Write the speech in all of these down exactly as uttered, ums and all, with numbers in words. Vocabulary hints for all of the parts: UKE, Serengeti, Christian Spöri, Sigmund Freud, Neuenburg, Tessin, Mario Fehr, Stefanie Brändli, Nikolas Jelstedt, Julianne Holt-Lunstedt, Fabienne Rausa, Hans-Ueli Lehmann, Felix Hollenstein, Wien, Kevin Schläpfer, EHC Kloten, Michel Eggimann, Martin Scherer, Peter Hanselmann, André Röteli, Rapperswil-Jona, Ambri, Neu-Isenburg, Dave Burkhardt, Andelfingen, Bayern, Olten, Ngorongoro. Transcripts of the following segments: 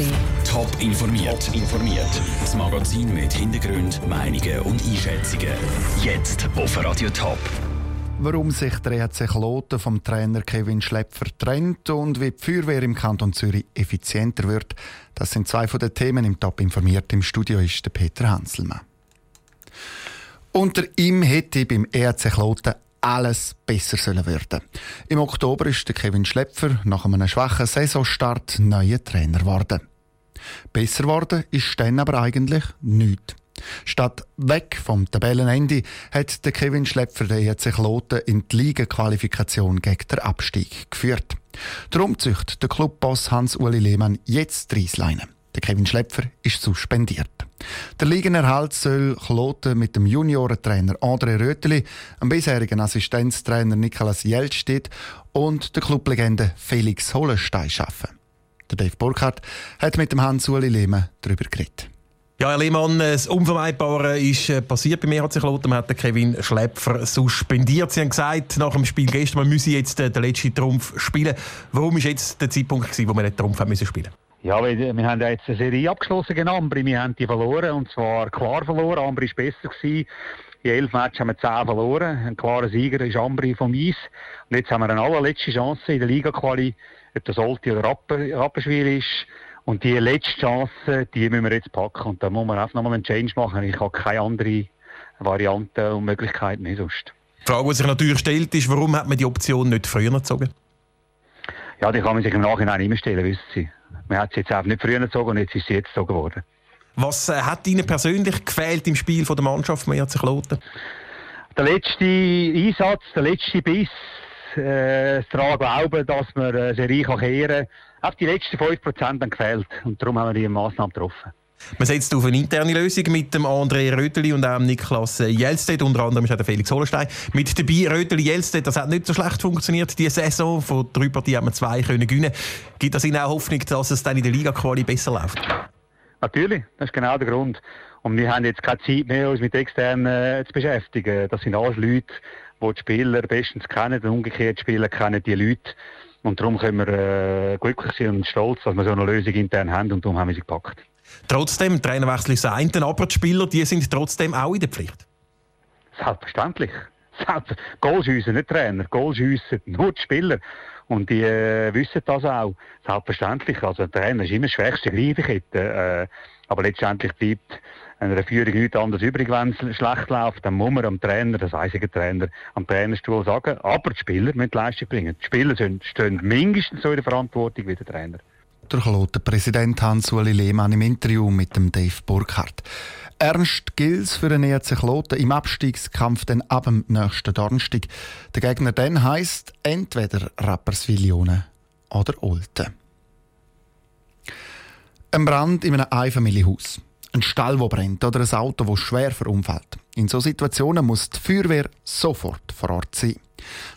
Fehr. Top informiert. Top informiert. Das Magazin mit Hintergrund, Meinungen und Einschätzungen. Jetzt auf Radio Top. Warum sich der E H C Kloten vom Trainer Kevin Schläpfer trennt und wie die Feuerwehr im Kanton Zürich effizienter wird, das sind zwei von den Themen im Top informiert. Im Studio ist der Peter Hanselmann. Unter ihm hätte beim E H C Kloten alles besser sollen werden. Im Oktober ist der Kevin Schläpfer nach einem schwachen Saisonstart neuer Trainer geworden. Besser geworden ist dann aber eigentlich nichts. Statt weg vom Tabellenende hat der Kevin Schläpfer den E H C Kloten in die Liga-Qualifikation gegen den Abstieg geführt. Darum zücht der Clubboss Hans-Ueli Lehmann jetzt die Reissleine. Der Kevin Schläpfer ist suspendiert. Der Ligenerhalt soll Kloten mit dem Juniorentrainer André Röteli, dem bisherigen Assistenztrainer Nikolas Jelstedt und der Clublegende Felix Hollenstein schaffen. Der Dave Burkhardt hat mit dem Hans-Ueli Lehmann darüber geredet. Ja, Herr Lehmann, das Unvermeidbare ist passiert beim E H C Kloten. Man hat den Kevin Schläpfer suspendiert. Sie haben gesagt, nach dem Spiel gestern, man müsse jetzt den letzten Trumpf spielen. Warum war jetzt der Zeitpunkt gewesen, wo man den Trumpf spielen musste? Ja, wir, wir haben jetzt eine Serie abgeschlossen gegen Ambri. Wir haben die verloren, und zwar klar verloren. Ambri war besser gewesen. In elf Matches haben wir zehn verloren. Ein klarer Sieger ist Ambri vom Eis. Und jetzt haben wir eine allerletzte Chance in der Liga-Quali, ob das Olti oder Rapperswil ist. Und die letzte Chance, die müssen wir jetzt packen. Und da muss man auch nochmal einen Change machen. Ich habe keine andere Variante und Möglichkeit mehr sonst. Die Frage, die sich natürlich stellt, ist, warum hat man die Option nicht früher gezogen? Ja, die kann man sich im Nachhinein immer stellen, wissen Sie. Man hat sie jetzt einfach nicht früher gezogen und jetzt ist sie jetzt gezogen worden. Was äh, hat Ihnen persönlich gefehlt im Spiel von der Mannschaft, die man hat sich Kloten? Der letzte Einsatz, der letzte Biss, äh, das daran glauben, dass man eine Serie kehren kann. Auch die letzten fünf Prozent haben gefehlt und darum haben wir diese Massnahmen getroffen. Man setzt auf eine interne Lösung mit dem André Röteli und auch Niklas Jelstedt, unter anderem ist auch der Felix Hollenstein mit dabei. Röteli, Jelstedt, das hat nicht so schlecht funktioniert diese Saison. Von drei Partien hat man zwei können gewinnen. Gibt das Ihnen auch Hoffnung, dass es dann in der Liga-Quali besser läuft? Natürlich, das ist genau der Grund. Und wir haben jetzt keine Zeit mehr, uns mit Externen äh, zu beschäftigen. Das sind alles Leute, die die Spieler bestens kennen, und umgekehrt die Spieler kennen die Leute. Und darum können wir äh, glücklich sein und stolz, dass wir so eine Lösung intern haben, und darum haben wir sie gepackt. Trotzdem, Trainerwechsel ist ein, aber die Spieler, die sind trotzdem auch in der Pflicht. Selbstverständlich. Goalschiessen, nicht Trainer. Goalschiessen, nur die Spieler. Und die äh, wissen das auch. Selbstverständlich. Also der Trainer ist immer das schwächste Kette. Äh, aber letztendlich bleibt einer Führung nichts anderes übrig, wenn es schlecht läuft. Dann muss man am Trainer, das einzige Trainer, am Trainerstuhl sagen. Aber die Spieler müssen die Leistung bringen. Die Spieler stehen mindestens so in der Verantwortung wie der Trainer. Der Kloten-Präsident Hans-Ueli Lehmann im Interview mit dem Dave Burkhardt. Ernst gilt's für den E H C Kloten im Abstiegskampf dann ab dem nächsten Donnerstag. Der Gegner dann heisst entweder Rapperswil-Jona oder Olten. Ein Brand in einem Einfamilienhaus, ein Stall, der brennt oder ein Auto, das schwer verunfallt. In solchen Situationen muss die Feuerwehr sofort vor Ort sein.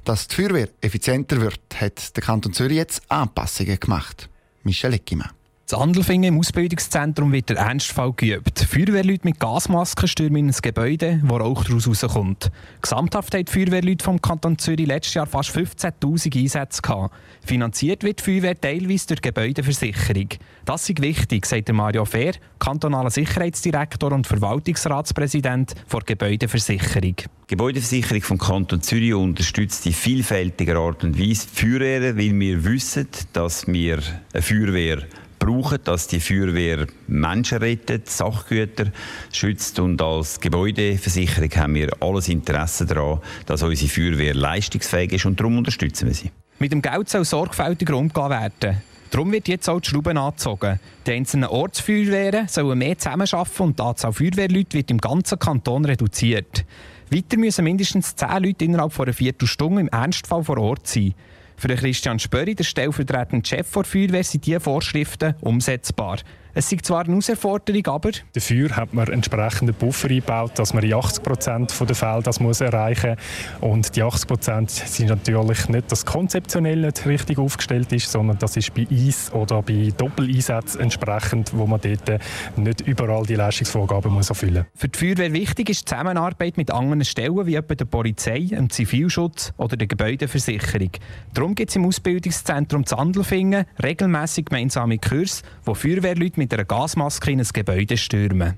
Dass die Feuerwehr effizienter wird, hat der Kanton Zürich jetzt Anpassungen gemacht. Michel Eggimann. Das Andelfingen im Ausbildungszentrum wird der Ernstfall geübt. Feuerwehrleute mit Gasmasken stürmen ins Gebäude, wo Rauch daraus rauskommt. Gesamthaft haben die Feuerwehrleute vom Kanton Zürich letztes Jahr fast fünfzehntausend Einsätze gehabt. Finanziert wird die Feuerwehr teilweise durch Gebäudeversicherung. Das ist wichtig, sagt Mario Fehr, kantonaler Sicherheitsdirektor und Verwaltungsratspräsident der Gebäudeversicherung. Die Gebäudeversicherung vom Kanton Zürich unterstützt in vielfältiger Art und Weise die Feuerwehren, weil wir wissen, dass wir eine Feuerwehr brauchen, dass die Feuerwehr Menschen rettet, Sachgüter schützt, und als Gebäudeversicherung haben wir alles Interesse daran, dass unsere Feuerwehr leistungsfähig ist, und darum unterstützen wir sie. Mit dem Geld soll sorgfältiger umgegangen werden. Darum wird jetzt auch die Schrauben angezogen. Die einzelnen Ortsfeuerwehren sollen mehr zusammenarbeiten und die Anzahl Feuerwehrleute wird im ganzen Kanton reduziert. Weiter müssen mindestens zehn Leute innerhalb einer Viertelstunde im Ernstfall vor Ort sein. Für Christian Spöri, der stellvertretende Chef der Feuerwehr, sind diese Vorschriften umsetzbar. Es sei zwar eine Herausforderung, aber... Dafür hat man entsprechenden Buffer eingebaut, dass man die achtzig Prozent der Fälle das muss erreichen muss. Und die achtzig Prozent sind natürlich nicht, dass konzeptionell nicht richtig aufgestellt ist, sondern das ist bei Eis- oder bei Doppeleinsätzen entsprechend, wo man dort nicht überall die Leistungsvorgaben muss erfüllen muss. Für die Feuerwehr wichtig ist die Zusammenarbeit mit anderen Stellen, wie etwa der Polizei, dem Zivilschutz oder der Gebäudeversicherung. Darum gibt es im Ausbildungszentrum zu Andelfingen regelmässig gemeinsame Kurse, wo Feuerwehrleute mit einer Gasmaske in ein Gebäude stürmen.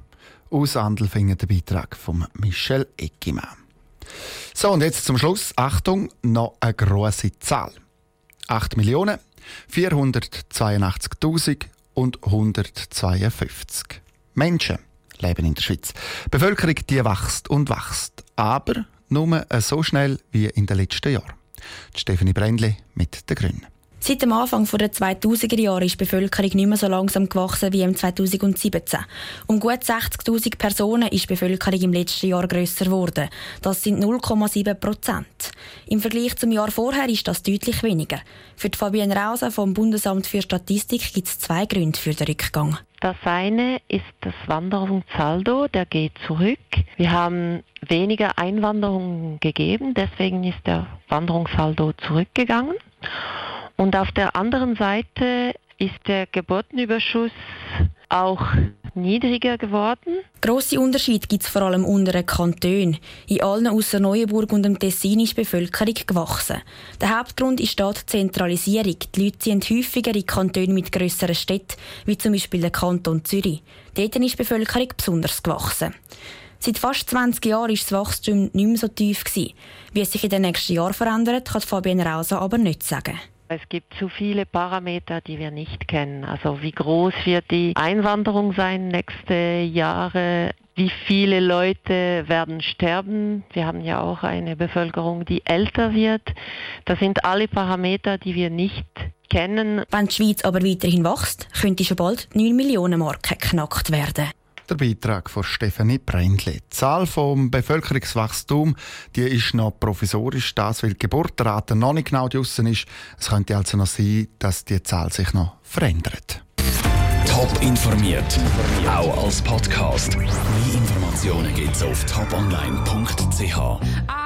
Aus Andelfingen der Beitrag von Michel Eggimann. So, und jetzt zum Schluss, Achtung, noch eine grosse Zahl. acht Millionen vierhundertzweiundachtzigtausendhundertzweiundfünfzig Menschen leben in der Schweiz. Die Bevölkerung die wächst und wächst, aber nur so schnell wie in den letzten Jahren. Stefanie Brändli mit den Grünen. Seit dem Anfang der zweitausender Jahre ist die Bevölkerung nicht mehr so langsam gewachsen wie im zweitausendsiebzehn. Um gut sechzigtausend Personen ist die Bevölkerung im letzten Jahr grösser geworden. Das sind null Komma sieben Prozent. Im Vergleich zum Jahr vorher ist das deutlich weniger. Für die Fabienne Rausa vom Bundesamt für Statistik gibt es zwei Gründe für den Rückgang. Das eine ist das Wanderungssaldo, der geht zurück. Wir haben weniger Einwanderungen gegeben, deswegen ist der Wanderungssaldo zurückgegangen. Und auf der anderen Seite ist der Geburtenüberschuss auch niedriger geworden. Grosse Unterschiede gibt es vor allem unter den Kantonen. In allen ausser Neuenburg und dem Tessin ist die Bevölkerung gewachsen. Der Hauptgrund ist da die Zentralisierung. Die Leute ziehen häufiger in Kantone mit grösseren Städten, wie zum Beispiel der Kanton Zürich. Dort ist die Bevölkerung besonders gewachsen. Seit fast zwanzig Jahren war das Wachstum nicht mehr so tief gewesen. Wie es sich in den nächsten Jahren verändert, kann Fabienne Rausa aber nicht sagen. Es gibt zu viele Parameter, die wir nicht kennen. Also wie groß wird die Einwanderung sein nächste Jahre? Wie viele Leute werden sterben? Wir haben ja auch eine Bevölkerung, die älter wird. Das sind alle Parameter, die wir nicht kennen. Wenn die Schweiz aber weiterhin wächst, könnte schon bald die neun Millionen Marke geknackt werden. Der Beitrag von Stefanie Brändli. Die Zahl vom Bevölkerungswachstum die ist noch provisorisch, das, weil die Geburtenrate noch nicht genau draussen ist. Es könnte also noch sein, dass die Zahl sich noch verändert. Top informiert, auch als Podcast. Mehr Informationen gibt's auf top online Punkt c h.